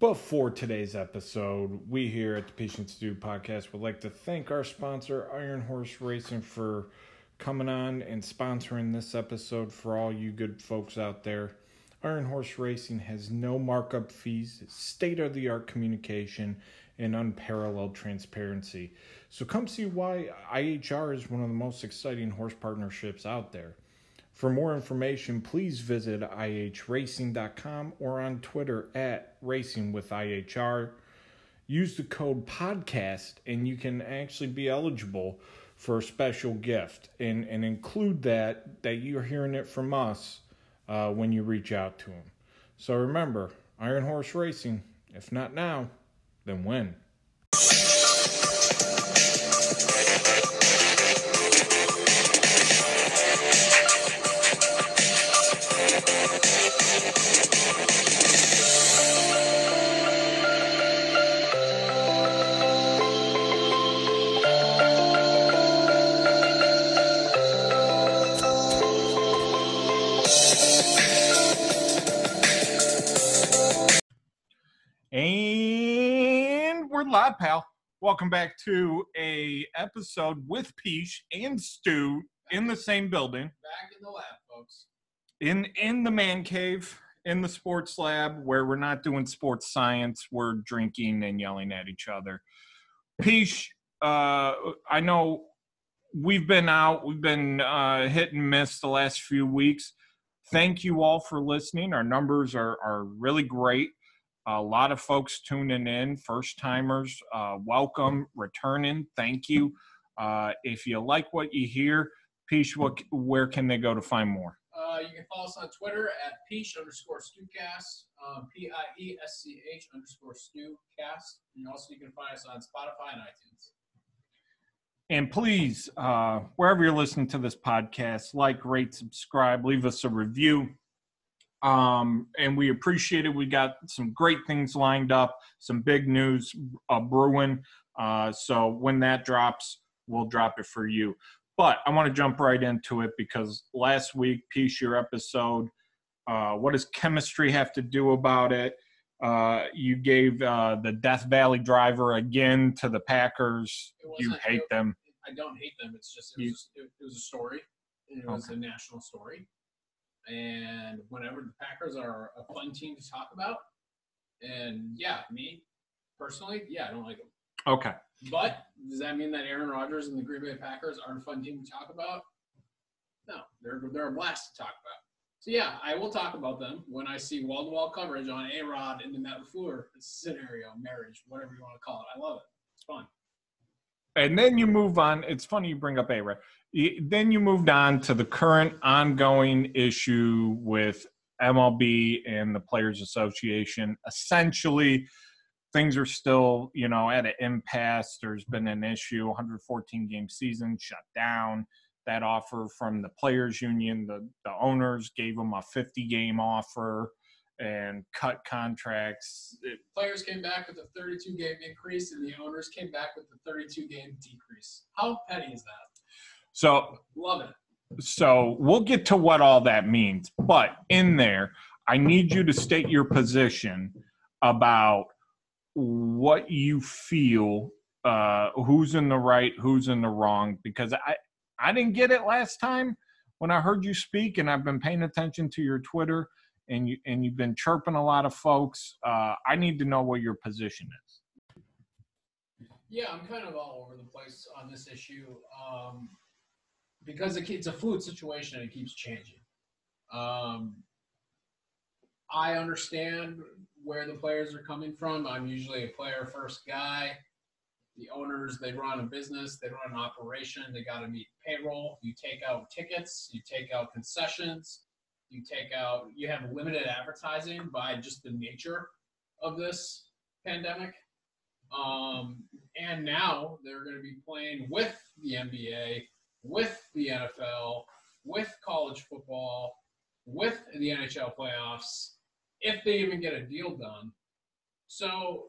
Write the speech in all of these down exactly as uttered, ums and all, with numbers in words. Before today's episode, we here at the Patients Do podcast would like to thank our sponsor, Iron Horse Racing, for coming on and sponsoring this episode for all you good folks out there. Iron Horse Racing has no markup fees, state-of-the-art communication, and unparalleled transparency. So come see why I H R is one of the most exciting horse partnerships out there. For more information, please visit I H Racing dot com or on Twitter at Racing with I H R. Use the code PODCAST and you can actually be eligible for a special gift. And, and include that, that you're hearing it from us uh, when you reach out to them. So remember, Iron Horse Racing, if not now, then when? Live, pal. Welcome back to a episode with Peach and Stu in the same building. Back in the lab, folks. In in the man cave, in the sports lab, where we're not doing sports science. We're drinking and yelling at each other. Peach, uh, I know we've been out. We've been uh, hit and miss the last few weeks. Thank you all for listening. Our numbers are are really great. A lot of folks tuning in, first-timers, uh, welcome, returning, thank you. Uh, if you like what you hear, Peach, what, where can they go to find more? Uh, you can follow us on Twitter at Peach underscore StuCast, um, P I E S C H underscore StuCast. And also you can find us on Spotify and iTunes. And please, uh, wherever you're listening to this podcast, like, rate, subscribe, leave us a review. Um, and we appreciate it. We got some great things lined up, some big news uh, brewing. Uh, so when that drops, we'll drop it for you. But I want to jump right into it because last week, Peace, your episode, uh, what does chemistry have to do about it? Uh, you gave uh, the Death Valley driver again to the Packers. You hate I them. I don't hate them. It's just it was, you, just, it, it was a story. And it was okay. A national story. And whenever the Packers are a fun team to talk about, and yeah, me personally, yeah, I don't like them. Okay. But does that mean that Aaron Rodgers and the Green Bay Packers aren't a fun team to talk about? No, they're they're a blast to talk about. So yeah, I will talk about them when I see wall-to-wall coverage on A-Rod in the Matt LeFleur scenario, marriage, whatever you want to call it. I love it. It's fun. And then you move on. It's funny you bring up A-Rod. Then you moved on to the current ongoing issue with M L B and the Players Association. Essentially, things are still, you know, at an impasse. There's been an issue, one hundred fourteen game season shut down. That offer from the Players Union, the, the owners gave them a fifty game offer and cut contracts. It, Players came back with a thirty-two game increase, and the owners came back with a thirty-two game decrease. How petty is that? So, love it. So we'll get to what all that means. But in there, I need you to state your position about what you feel, uh, who's in the right, who's in the wrong, because I, I didn't get it last time when I heard you speak, and I've been paying attention to your Twitter. And, you, and you've been chirping a lot of folks. Uh, I need to know what your position is. Yeah, I'm kind of all over the place on this issue um, because it, it's a fluid situation and it keeps changing. Um, I understand where the players are coming from. I'm usually a player-first guy. The owners, they run a business. They run an operation. They got to meet payroll. You take out tickets. You take out concessions. You take out, you have limited advertising by just the nature of this pandemic. Um, and now they're going to be playing with the N B A, with the N F L, with college football, with the N H L playoffs, if they even get a deal done. So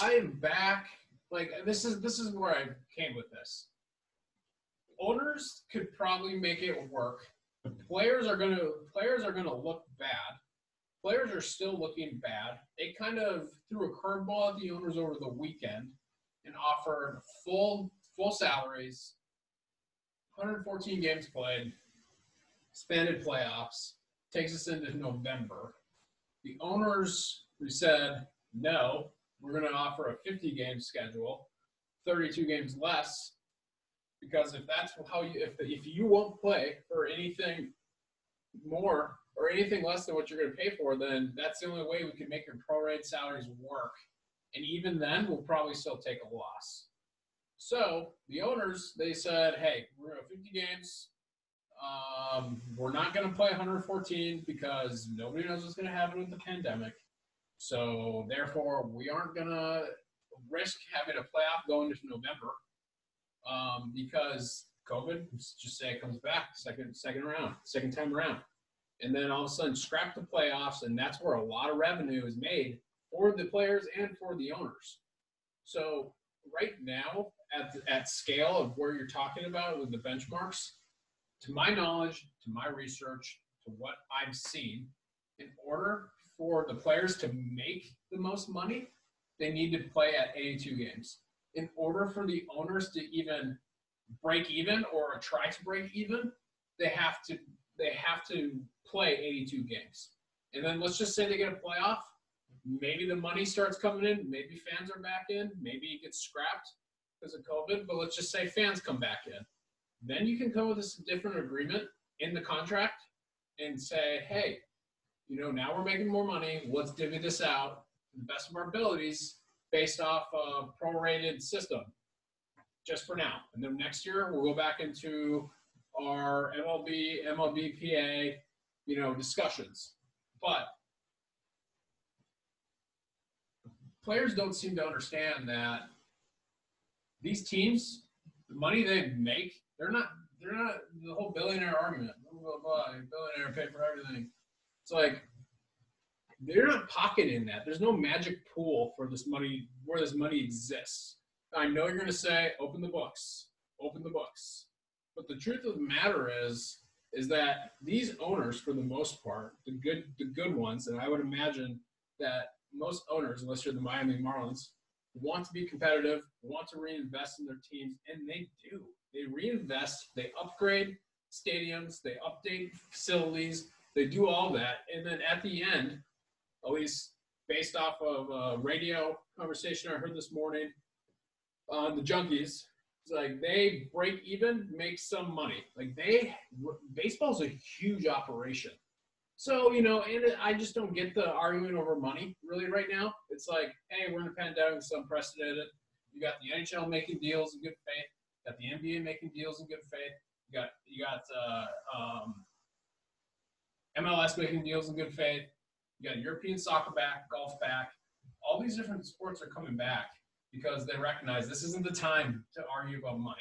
I'm back. Like, this is, this is where I came with this. Owners could probably make it work. Players are going to players are going to look bad Players are still looking bad. They kind of threw a curveball at the owners over the weekend and offered full full salaries, one hundred fourteen games played, expanded playoffs, takes us into November. The owners, we said, no, we're going to offer a fifty-game schedule, thirty-two games less, because if that's how you, if, if you won't play for anything more or anything less than what you're going to pay for, then that's the only way we can make your pro-rate salaries work. And even then, we'll probably still take a loss. So the owners, they said, hey, we're going to fifty games. Um, we're not going to play one hundred fourteen because nobody knows what's going to happen with the pandemic. So therefore, we aren't going to risk having a playoff going into November um, because COVID, just say it comes back second, second round, second time around. And then all of a sudden scrap the playoffs, and that's where a lot of revenue is made for the players and for the owners. So right now, at the, at scale of where you're talking about with the benchmarks, to my knowledge, to my research, to what I've seen, in order for the players to make the most money, they need to play at eighty-two games. In order for the owners to even break even or try to break even, they have to they have to play eighty-two games. And then let's just say they get a playoff. Maybe the money starts coming in. Maybe fans are back in. Maybe it gets scrapped because of COVID. But let's just say fans come back in. Then you can come with a different agreement in the contract and say, hey, you know, now we're making more money. Let's divvy this out to the best of our abilities based off a prorated system just for now. And then next year we'll go back into our M L B, M L B P A, you know, discussions. But players don't seem to understand that these teams, the money they make, they're not, they're not the whole billionaire argument, blah, blah, blah, billionaire pay for everything. It's like, they're not pocketing that. There's no magic pool for this money, where this money exists. I know you're going to say, open the books, open the books. But the truth of the matter is, is that these owners, for the most part, the good, the good ones, and I would imagine that most owners, unless you're the Miami Marlins, want to be competitive, want to reinvest in their teams, and they do. They reinvest, they upgrade stadiums, they update facilities, they do all that, and then at the end, at least based off of a radio conversation I heard this morning on the Junkies, it's like they break even, make some money. Like they, baseball's a huge operation. So, you know, and I just don't get the argument over money really right now. It's like, hey, we're in a pandemic, it's unprecedented. You got the N H L making deals in good faith. Got the N B A making deals in good faith. You got you got uh, um, M L S making deals in good faith. You got European soccer back, golf back. All these different sports are coming back because they recognize this isn't the time to argue about money.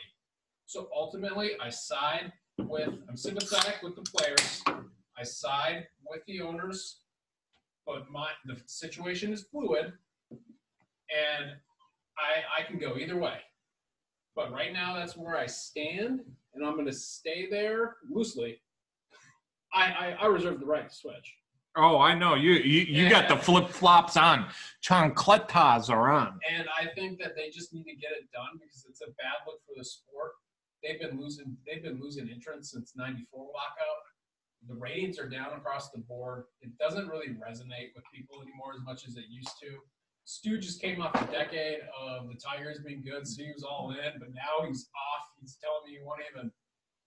So ultimately, I side with, I'm sympathetic with the players. I side with the owners, but my the situation is fluid, and I I can go either way. But right now, that's where I stand, and I'm going to stay there loosely. I, I, I reserve the right to switch. Oh, I know. You you, you and, got the flip-flops on. Chancletas are on. And I think that they just need to get it done because it's a bad look for the sport. They've been losing They've been losing interest since ninety-four lockout. The ratings are down across the board. It doesn't really resonate with people anymore as much as it used to. Stu just came off a decade of the Tigers being good, so he was all in, but now he's off. He's telling me he won't even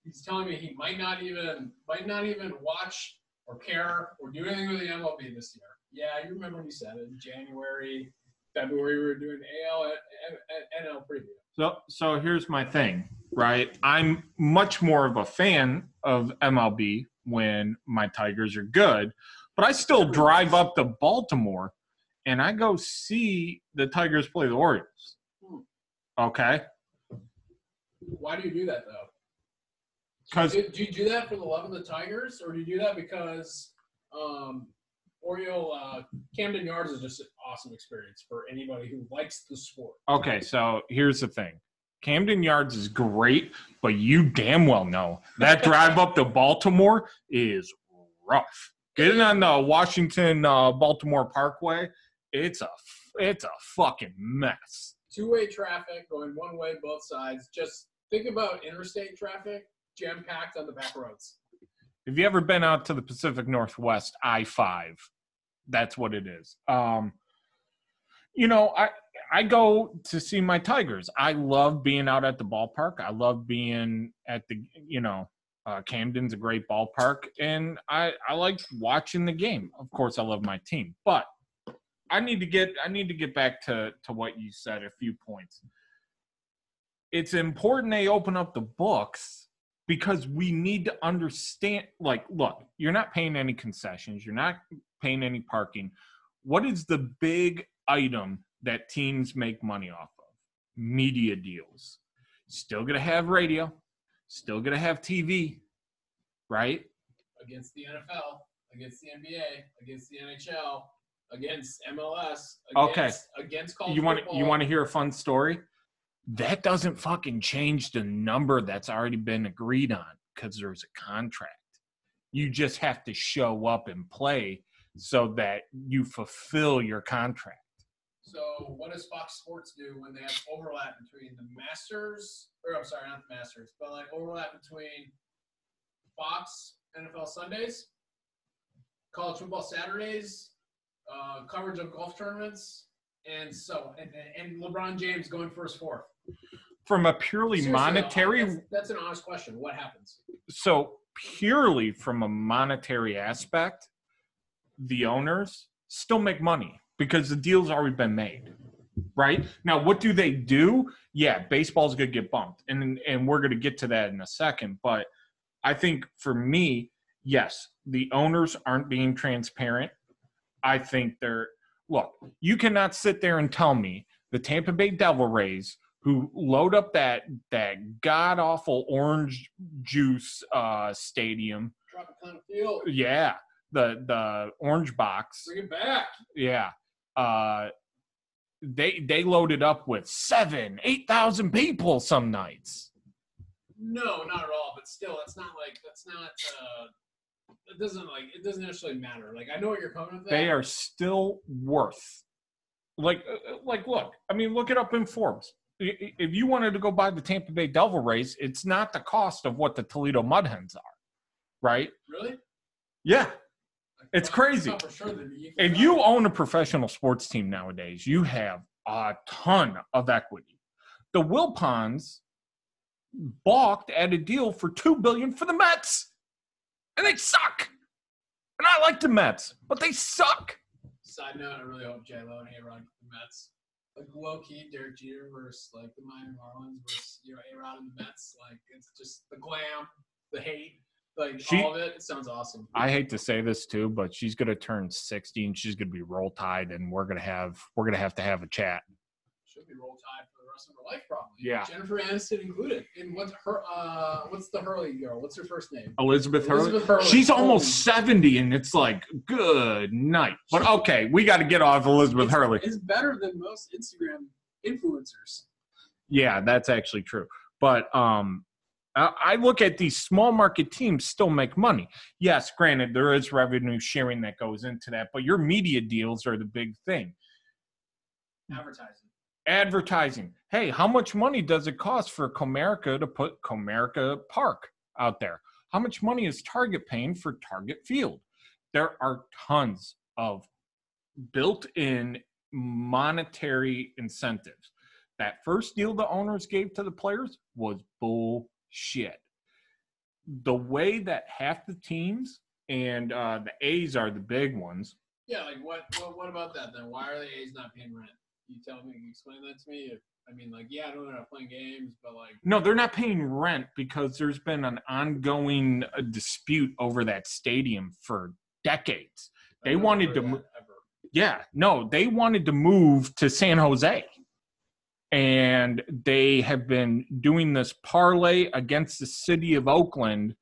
he's telling me he might not even might not even watch or care or do anything with the M L B this year. Yeah, you remember when you said it in January, February we were doing A L N L preview. So so here's my thing, right? I'm much more of a fan of M L B when my Tigers are good, but I still drive up to Baltimore and I go see the Tigers play the Orioles. Okay. Why do you do that, though? Because do, do you do that for the love of the Tigers, or do you do that because um, Oriole uh, Camden Yards is just an awesome experience for anybody who likes the sport? Okay, so here's the thing. Camden Yards is great, but you damn well know that drive up to Baltimore is rough. Getting on the Washington uh, Baltimore Parkway, it's a it's a fucking mess. Two-way traffic going one way both sides. Just think about interstate traffic jam-packed on the back roads. Have you ever been out to the Pacific Northwest I five? That's what it is. Um, you know, I I go to see my Tigers. I love being out at the ballpark. I love being at the, you know, uh, Camden's a great ballpark. And I, I like watching the game. Of course, I love my team. But I need to get I need to get back to, to what you said, a few points. It's important they open up the books because we need to understand, like, look, you're not paying any concessions. You're not paying any parking. What is the big item that teams make money off of? Media deals. Still going to have radio. Still going to have T V, right? Against the N F L, against the N B A, against the N H L. Against M L S. Against, okay. Against college you want football. You want to hear a fun story? That doesn't fucking change the number that's already been agreed on because there's a contract. You just have to show up and play so that you fulfill your contract. So what does Fox Sports do when they have overlap between the Masters – or I'm sorry, not the Masters, but like overlap between Fox N F L Sundays, college football Saturdays, Uh, coverage of golf tournaments, and so and, and LeBron James going first fourth. From a purely Seriously, monetary, that's, that's an honest question. What happens? So purely from a monetary aspect, the owners still make money because the deal's already been made, right? Now, what do they do? Yeah, baseball's gonna get bumped, and and we're gonna get to that in a second. But I think for me, yes, the owners aren't being transparent. I think they're – look, you cannot sit there and tell me the Tampa Bay Devil Rays, who load up that that god-awful orange juice uh, stadium. Tropicana Field. Yeah, the the orange box. Bring it back. Yeah. Uh, they they loaded up with seven, eight thousand people some nights. No, not at all, but still, it's not like – that's not uh... – It doesn't like it doesn't necessarily matter. Like I know what you're coming with. That. They are still worth. Like, like look. I mean, look it up in Forbes. If you wanted to go buy the Tampa Bay Devil Rays, it's not the cost of what the Toledo Mudhens are, right? Really? Yeah, it's crazy. For sure that you if you own a professional sports team nowadays, you have a ton of equity. The Wilpons balked at a deal for two billion for the Mets. And they suck. And I like the Mets, but they suck. Side note, I really hope J-Lo and A-Rod get the Mets. Like, low-key, Derek Jeter versus, like, the Miami Marlins versus, you know, A-Rod and the Mets. Like, it's just the glam, the hate, like, she, all of it. It sounds awesome. I hate to say this, too, but she's going to turn sixty, and she's going to be roll-tied, and we're going to have we're gonna have to have a chat. She'll be roll-tied for the rest of her life, probably. Yeah. Jennifer Aniston included. And what's her? Uh, what's the Hurley girl? What's her first name? Elizabeth Hurley. Elizabeth Hurley. She's almost seventy, and it's like, good night. But okay, we got to get off Elizabeth it's, Hurley. It's better than most Instagram influencers. Yeah, that's actually true. But um, I, I look at these small market teams still make money. Yes, granted, there is revenue sharing that goes into that, but your media deals are the big thing. Advertising. Advertising. Hey, how much money does it cost for Comerica to put Comerica Park out there? How much money is Target paying for Target Field? There are tons of built-in monetary incentives. That first deal the owners gave to the players was bullshit. The way that half the teams, and uh, the A's are the big ones. Yeah, like what, what, what about that then? Why are the A's not paying rent? You tell me, you explain that to me. If, I mean, like, yeah, I don't know how to play games, but like. No, they're not paying rent because there's been an ongoing uh, dispute over that stadium for decades. They wanted to. Mo- yeah, no, they wanted to move to San Jose. And they have been doing this parlay against the city of Oakland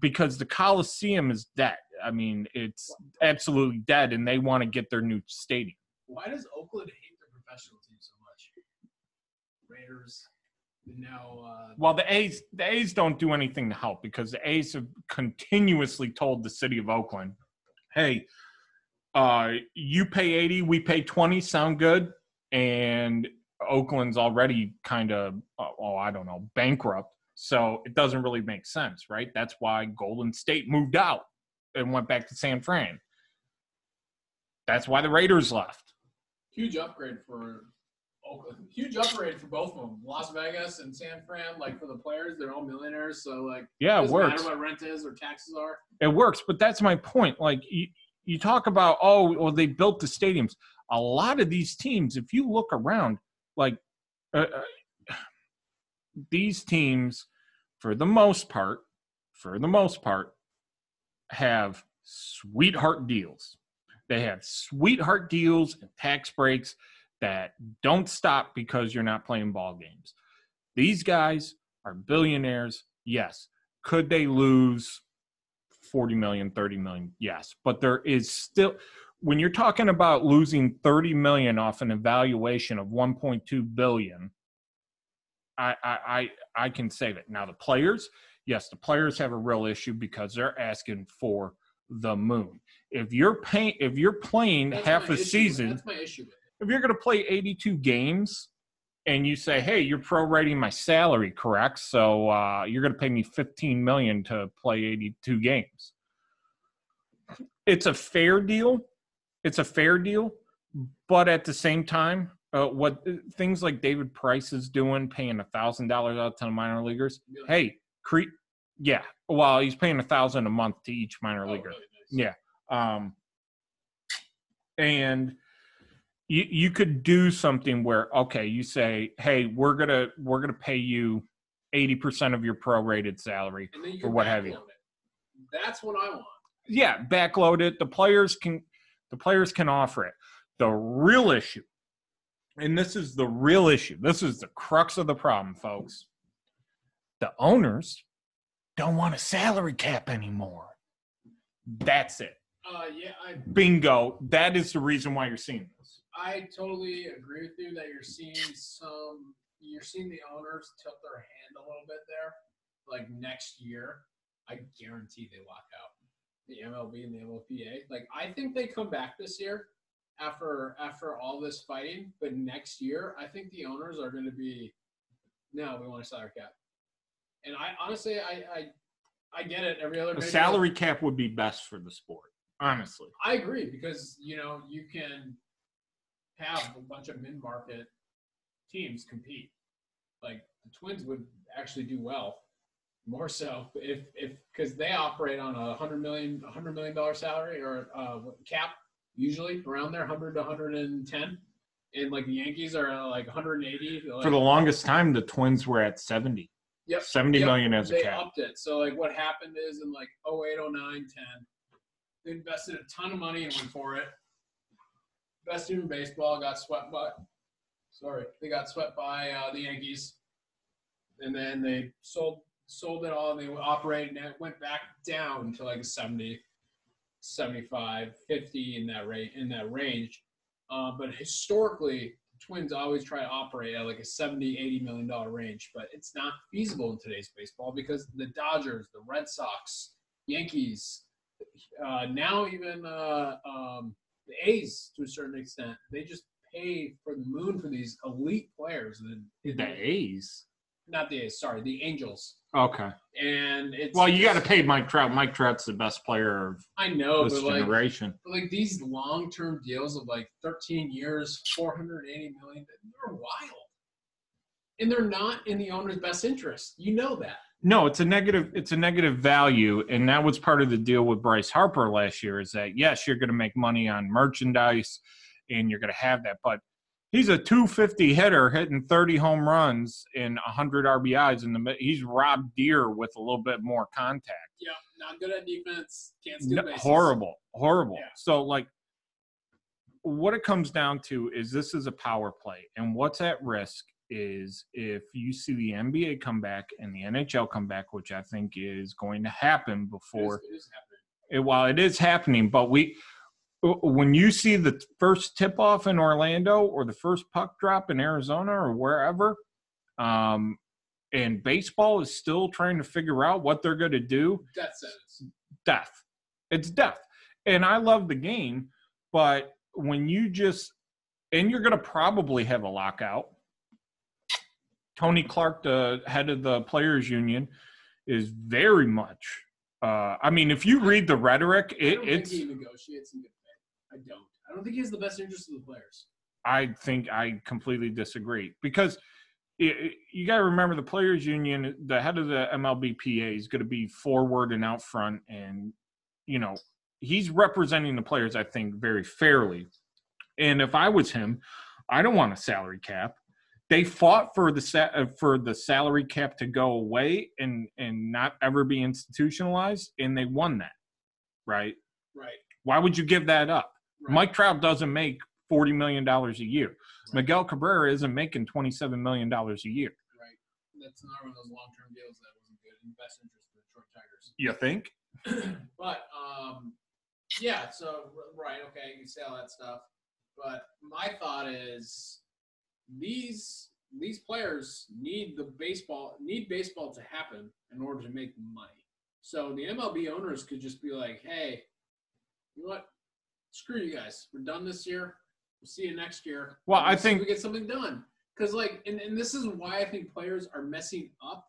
because the Coliseum is dead. I mean, it's absolutely dead, and they want to get their new stadium. Why does Oakland hate their professional team so much? Raiders, now. Uh, well, the A's, the A's don't do anything to help because the A's have continuously told the city of Oakland, hey, uh, you pay eighty, we pay twenty, sound good? And Oakland's already kind of, oh, I don't know, bankrupt. So it doesn't really make sense, right? That's why Golden State moved out and went back to San Fran. That's why the Raiders left. Huge upgrade for Oakland. Huge upgrade for both of them. Las Vegas and San Fran, like for the players, they're all millionaires. So, like, yeah, it doesn't matter what rent is or taxes are. It works, but that's my point. Like, you, you talk about, oh, well, they built the stadiums. A lot of these teams, if you look around, like uh, uh, these teams, for the most part, for the most part, have sweetheart deals. They have sweetheart deals and tax breaks that don't stop because you're not playing ball games. These guys are billionaires, yes. Could they lose forty million dollars, thirty million dollars? Yes. But there is still – when you're talking about losing thirty million dollars off an evaluation of one point two billion dollars, I, I, I, I can save it. Now, the players, yes, the players have a real issue because they're asking for the moon. If you're paying, if you're playing that's half a issue. season, that's my issue. If you're going to play eighty-two games, and you say, "Hey, you're prorating my salary, correct? So uh, you're going to pay me fifteen million dollars to play eighty-two games." It's a fair deal. It's a fair deal, but at the same time, uh, what things like David Price is doing, paying a thousand dollars out to the minor leaguers. Really? Hey, cre- yeah. Well, he's paying a thousand a month to each minor oh, leaguer. Really nice. Yeah. Um, and you, you could do something where, okay, you say, hey, we're going to, we're going to pay you eighty percent of your prorated salary or what have you. That's what I want. Yeah. Backload it. The players can, the players can offer it. The real issue, and this is the real issue. This is the crux of the problem, folks. The owners don't want a salary cap anymore. That's it. Uh, yeah, I, Bingo. That is the reason why you're seeing this. I totally agree with you that you're seeing some – you're seeing the owners tilt their hand a little bit there. Like next year, I guarantee they lock out the M L B and the M L B P A. Like I think they come back this year after after all this fighting. But next year, I think the owners are going to be, no, we want a salary cap. And I honestly, I, I, I get it. Every other – a salary cap would be best for the sport. Honestly, I agree because, you know, you can have a bunch of mid-market teams compete. Like the Twins would actually do well, more so if if because they operate on a hundred million, a hundred million dollar salary or uh, cap usually around there, hundred to hundred and ten, and like the Yankees are uh, like hundred and eighty. Like, for the longest time, the Twins were at seventy. Yep, seventy yep, million as a cap. They upped it. So like what happened is in like oh eight, oh nine, ten. They invested a ton of money and went for it. Invested in baseball, got swept by sorry, they got swept by uh, the Yankees. And then they sold sold it all and they operated and it went back down to like a seventy, seventy-five, fifty in that rate in that range. Uh, but historically, the Twins always try to operate at like a seventy, eighty million dollar range, but it's not feasible in today's baseball because the Dodgers, the Red Sox, Yankees, Uh, now even uh, um, the A's, to a certain extent, they just pay for the moon for these elite players. And the they, A's? Not the A's, sorry, the Angels. Okay. And it's well, you got to pay Mike Trout. Mike Trout's the best player of I know, this but generation. Like, but like these long-term deals of like thirteen years, four hundred eighty million dollars, they're wild. And they're not in the owner's best interest. You know that. No, it's a negative. It's a negative value, and that was part of the deal with Bryce Harper last year. Is that yes, you're going to make money on merchandise, and you're going to have that, but he's a two fifty hitter hitting thirty home runs and one hundred R B Is in the. He's Rob Deere with a little bit more contact. Yeah, not good at defense. Can't steal bases. Horrible, horrible. Yeah. So like, what it comes down to is this is a power play, and what's at risk is if you see the N B A come back and the N H L come back, which I think is going to happen before – It is, it is happening. While it is happening, but we – when you see the first tip-off in Orlando or the first puck drop in Arizona or wherever, um, and baseball is still trying to figure out what they're going to do. Death sentence. Death. It's death. and I love the game, but when you just – and you're going to probably have a lockout. Tony Clark, the head of the players union, is very much uh, – I mean, if you read the rhetoric, it, I don't it's – think he negotiates in good faith. I don't. I don't think he has the best interest of the players. I think I completely disagree because it, it, you got to remember the players union, the head of the M L B P A is going to be forward and out front, and, you know, he's representing the players, I think, very fairly. And if I was him, I don't want a salary cap. They fought for the sa- for the salary cap to go away and, and not ever be institutionalized, and they won that, right? Right. Why would you give that up? Right. Mike Trout doesn't make forty million dollars a year. Right. Miguel Cabrera isn't making twenty-seven million dollars a year. Right. That's not one of those long-term deals that wasn't good in the best interest of the Detroit Tigers. You think? But, um, yeah, so, right, okay, you say all that stuff. But my thought is these these players need the baseball need baseball to happen in order to make money. So the M L B owners could just be like, hey, you know what? Screw you guys. We're done this year. We'll see you next year. Well, I think we get something done. Because, like, and, and this is why I think players are messing up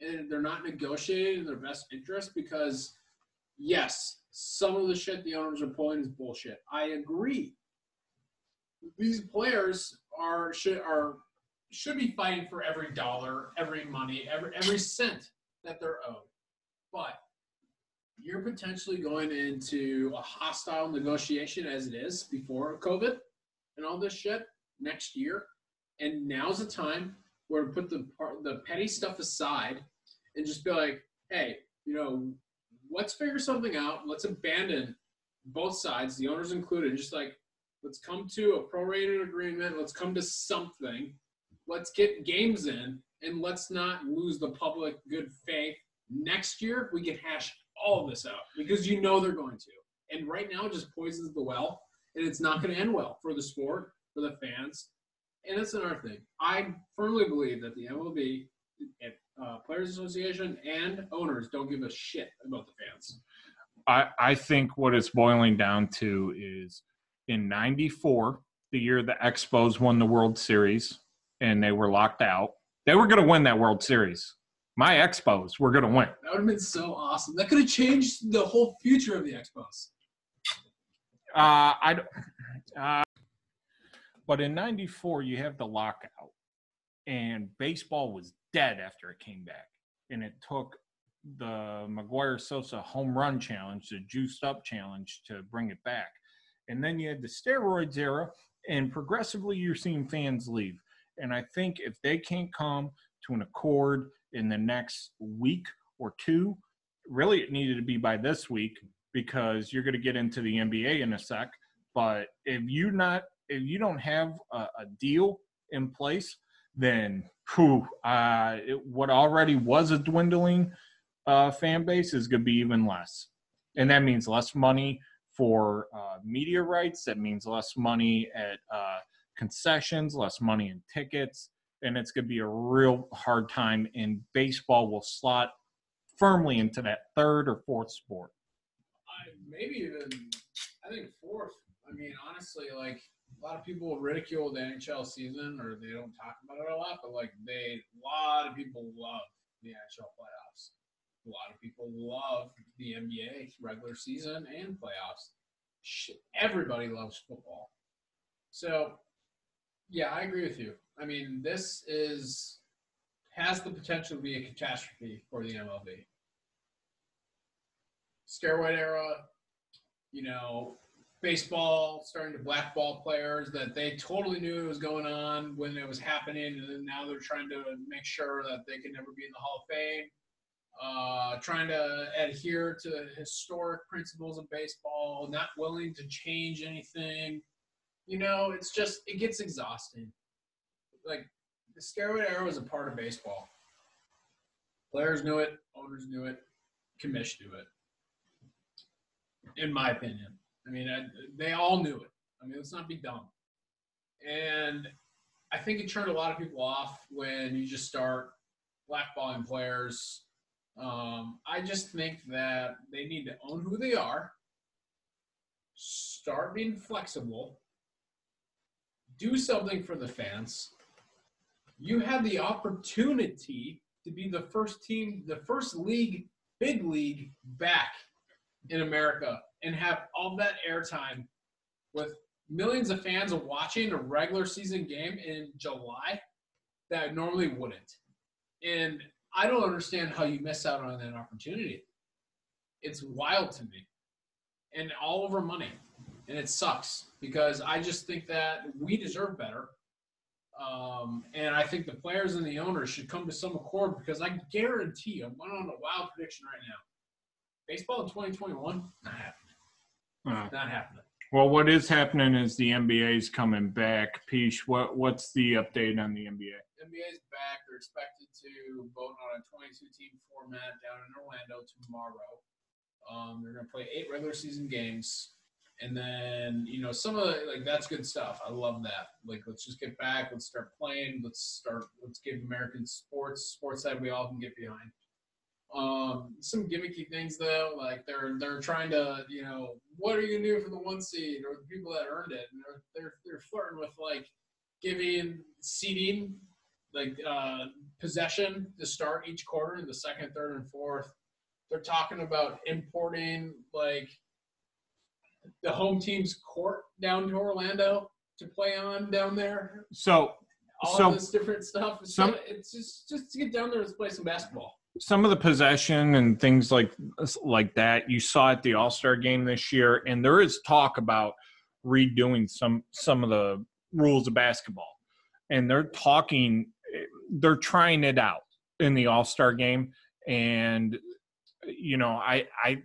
and they're not negotiating in their best interest because, yes, some of the shit the owners are pulling is bullshit. I agree. These players are should are should be fighting for every dollar, every money, every every cent that they're owed. But you're potentially going into a hostile negotiation as it is before COVID and all this shit next year. And now's the time where to put the the petty stuff aside and just be like, hey, you know, let's figure something out. Let's abandon both sides, the owners included. Just like, let's come to a prorated agreement. Let's come to something. Let's get games in and let's not lose the public good faith. Next year, we can hash all of this out because you know they're going to. And right now it just poisons the well, and it's not going to end well for the sport, for the fans. And that's another thing. I firmly believe that the M L B, uh, Players Association, and owners don't give a shit about the fans. I, I think what it's boiling down to is in ninety-four, the year the Expos won the World Series and they were locked out, they were going to win that World Series. My Expos were going to win. That would have been so awesome. That could have changed the whole future of the Expos. Uh, I don't, uh, but in ninety-four, you have the lockout, and baseball was dead after it came back. And it took the Maguire-Sosa home run challenge, the juiced-up challenge, to bring it back. And then you had the steroids era, and progressively you're seeing fans leave. And I think if they can't come to an accord in the next week or two, really it needed to be by this week because you're going to get into the N B A in a sec. But if you not, if you don't have a, a deal in place, then whew, uh, it, what already was a dwindling uh, fan base is going to be even less. And that means less money for uh, media rights. That means less money at uh, concessions, less money in tickets. And it's going to be a real hard time, and baseball will slot firmly into that third or fourth sport. I, maybe even, I think fourth. I mean, honestly, like, a lot of people ridicule the N H L season, or they don't talk about it a lot, but, like, they a lot of people love the N H L playoffs. A lot of people love the N B A regular season and playoffs. Shit, everybody loves football. So, yeah, I agree with you. I mean, this is has the potential to be a catastrophe for the M L B. Steroid era, you know, baseball starting to blackball players that they totally knew it was going on when it was happening, and then now they're trying to make sure that they can never be in the Hall of Fame. Uh, trying to adhere to historic principles of baseball, not willing to change anything. You know, it's just it gets exhausting. Like, the steroid era was a part of baseball. Players knew it. Owners knew it. Commish knew it. In my opinion. I mean, I, they all knew it. I mean, let's not be dumb. And I think it turned a lot of people off when you just start blackballing players. Um, I just think that they need to own who they are. start being flexible, do something for the fans. You have the opportunity to be the first team, the first league, big league back in America and have all that airtime with millions of fans watching a regular season game in July that normally wouldn't. And I don't understand how you miss out on that opportunity. It's wild to me, and all over money. And it sucks because I just think that we deserve better. Um, and I think the players and the owners should come to some accord, because I guarantee you, I'm going on a wild prediction right now. Baseball in twenty twenty-one, not happening. Uh, not happening. Well, what is happening is the N B A's coming back. Peesh, what, what's the update on the N B A? N B A's back. They're expected to vote on a twenty-two team format down in Orlando tomorrow. Um, they're going to play eight regular season games. And then, you know, some of the, like, that's good stuff. I love that. Like, let's just get back. Let's start playing. Let's start, let's give American sports, sports that we all can get behind. Um, some gimmicky things, though. Like, they're they're trying to, you know, what are you going to do for the one seed or the people that earned it? And they're, they're, they're flirting with, like, giving seeding, like, uh, possession to start each quarter in the second, third, and fourth. They're talking about importing, like, the home team's court down to Orlando to play on down there. So all so, this different stuff. It's, some, it's just just to get down there and play some basketball. Some of the possession and things like like that you saw at the All-Star game this year, and there is talk about redoing some some of the rules of basketball. And they're talking they're trying it out in the All-Star game, and you know, I I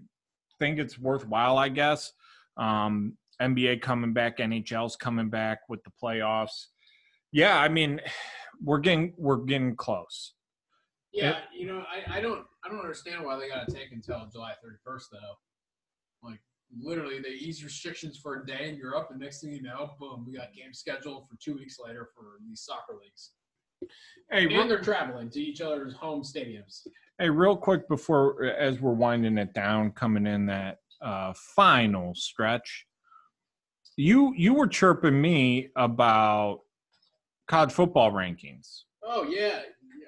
think it's worthwhile, I guess. Um, N B A coming back, N H L's coming back with the playoffs. Yeah, I mean, we're getting we're getting close. Yeah, it, you know, I, I don't I don't understand why they got to take until July thirty-first though. Like, literally, they ease restrictions for a day in Europe, and next thing you know, boom, we got games scheduled for two weeks later for these soccer leagues. Hey, and they're traveling to each other's home stadiums. Hey, real quick before, as we're winding it down, coming in that. Uh, final stretch, you you were chirping me about college football rankings. Oh yeah,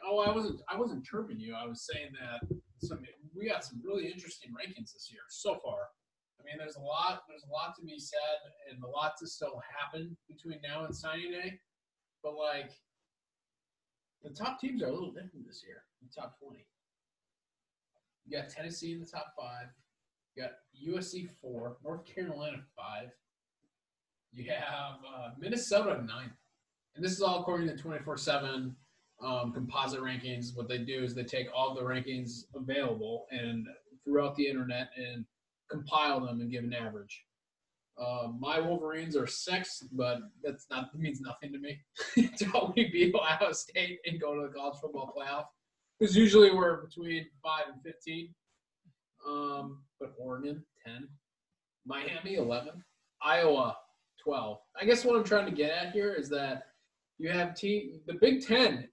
oh I wasn't I wasn't chirping you. I was saying that some, we got some really interesting rankings this year so far. I mean, there's a lot there's a lot to be said and a lot to still happen between now and signing day. But like, the top teams are a little different this year. The top twenty. You got Tennessee in the top five. You got U S C four, North Carolina five. You have uh, Minnesota nine. And this is all according to twenty-four seven um, composite rankings. What they do is they take all the rankings available and throughout the internet and compile them and give an average. Uh, my Wolverines are sixth, but that's not that means nothing to me. To help me beat Ohio State and go to the college football playoff, because usually we're between five and fifteen. Um, but Oregon, ten. Miami, eleven. Iowa, twelve. I guess what I'm trying to get at here is that you have team, the Big Ten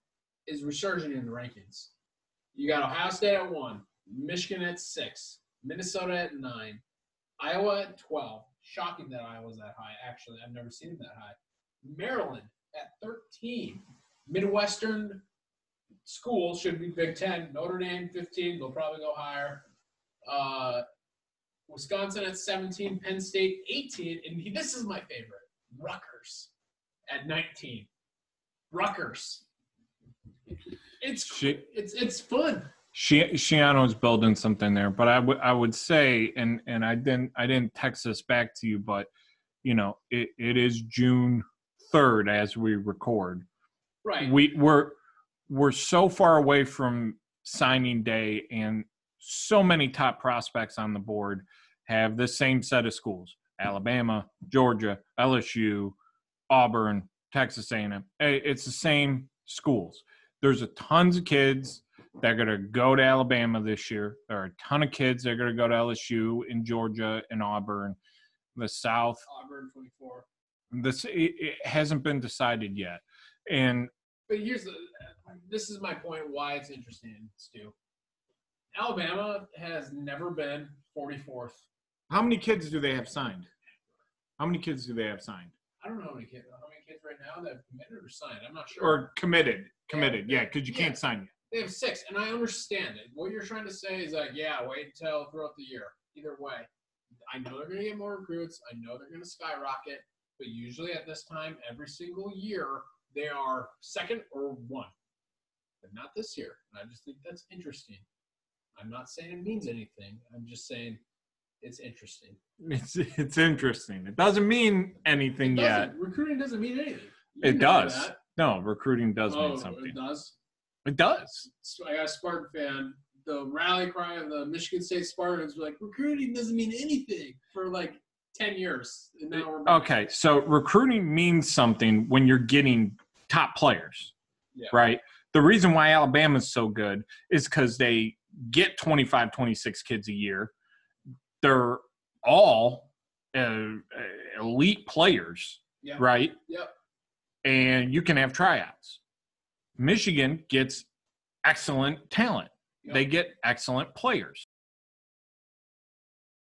is resurging in the rankings. You got Ohio State at one, Michigan at six, Minnesota at nine, Iowa at twelve. Shocking that Iowa's that high, actually. I've never seen it that high. Maryland at thirteen. Midwestern schools should be Big Ten. Notre Dame, fifteen. They'll probably go higher. Uh, Wisconsin at seventeen, Penn State eighteen, and he, this is my favorite, Rutgers at nineteen. Rutgers. It's she, it's it's fun. She Shiano's building something there, but I would I would say, and and I didn't I didn't text this back to you, but you know it, it is June third as we record. Right. We we're we're so far away from signing day, and so many top prospects on the board have the same set of schools: Alabama, Georgia, L S U, Auburn, Texas A and M. It's the same schools. There's a tons of kids that are going to go to Alabama this year. There are a ton of kids that are going to go to L S U and Georgia and Auburn. The South. Auburn twenty-four. This it, it hasn't been decided yet. And but here's the, this is my point why it's interesting, Stu. Alabama has never been forty-fourth. How many kids do they have signed? How many kids do they have signed? I don't know how many kids. How many kids right now that have committed or signed? I'm not sure. Or committed. Committed. Yeah, because yeah, you yeah. can't sign yet. They have six, and I understand it. What you're trying to say is like, yeah, wait until throughout the year. Either way, I know they're going to get more recruits. I know they're going to skyrocket. But usually at this time, every single year, they are second or one. But not this year. And I just think that's interesting. I'm not saying it means anything. I'm just saying it's interesting. It's it's interesting. It doesn't mean anything doesn't. yet. Recruiting doesn't mean anything. You it does. That. No, recruiting does oh, mean something. It does? It does. So I got a Spartan fan. The rally cry of the Michigan State Spartans were like, recruiting doesn't mean anything for like ten years. And now we're back. Okay, so recruiting means something when you're getting top players, yeah. right? The reason why Alabama's so good is because they get twenty-five, twenty-six kids a year. They're all uh, elite players, yeah. right? Yep. And you can have tryouts. Michigan gets excellent talent. Yep. They get excellent players.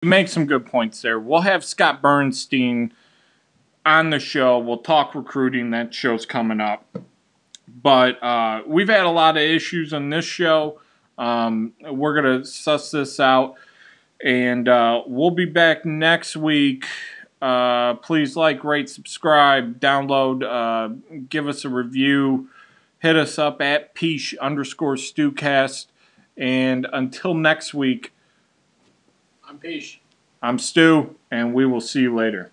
You make some good points there. We'll have Scott Bernstein on the show. We'll talk recruiting. That show's coming up. But uh, we've had a lot of issues on this show. Um, we're going to suss this out. And uh, we'll be back next week. Uh, please like, rate, subscribe, download, uh, give us a review. Hit us up at Peach underscore Stewcast. And until next week, I'm Peach. I'm Stu, and we will see you later.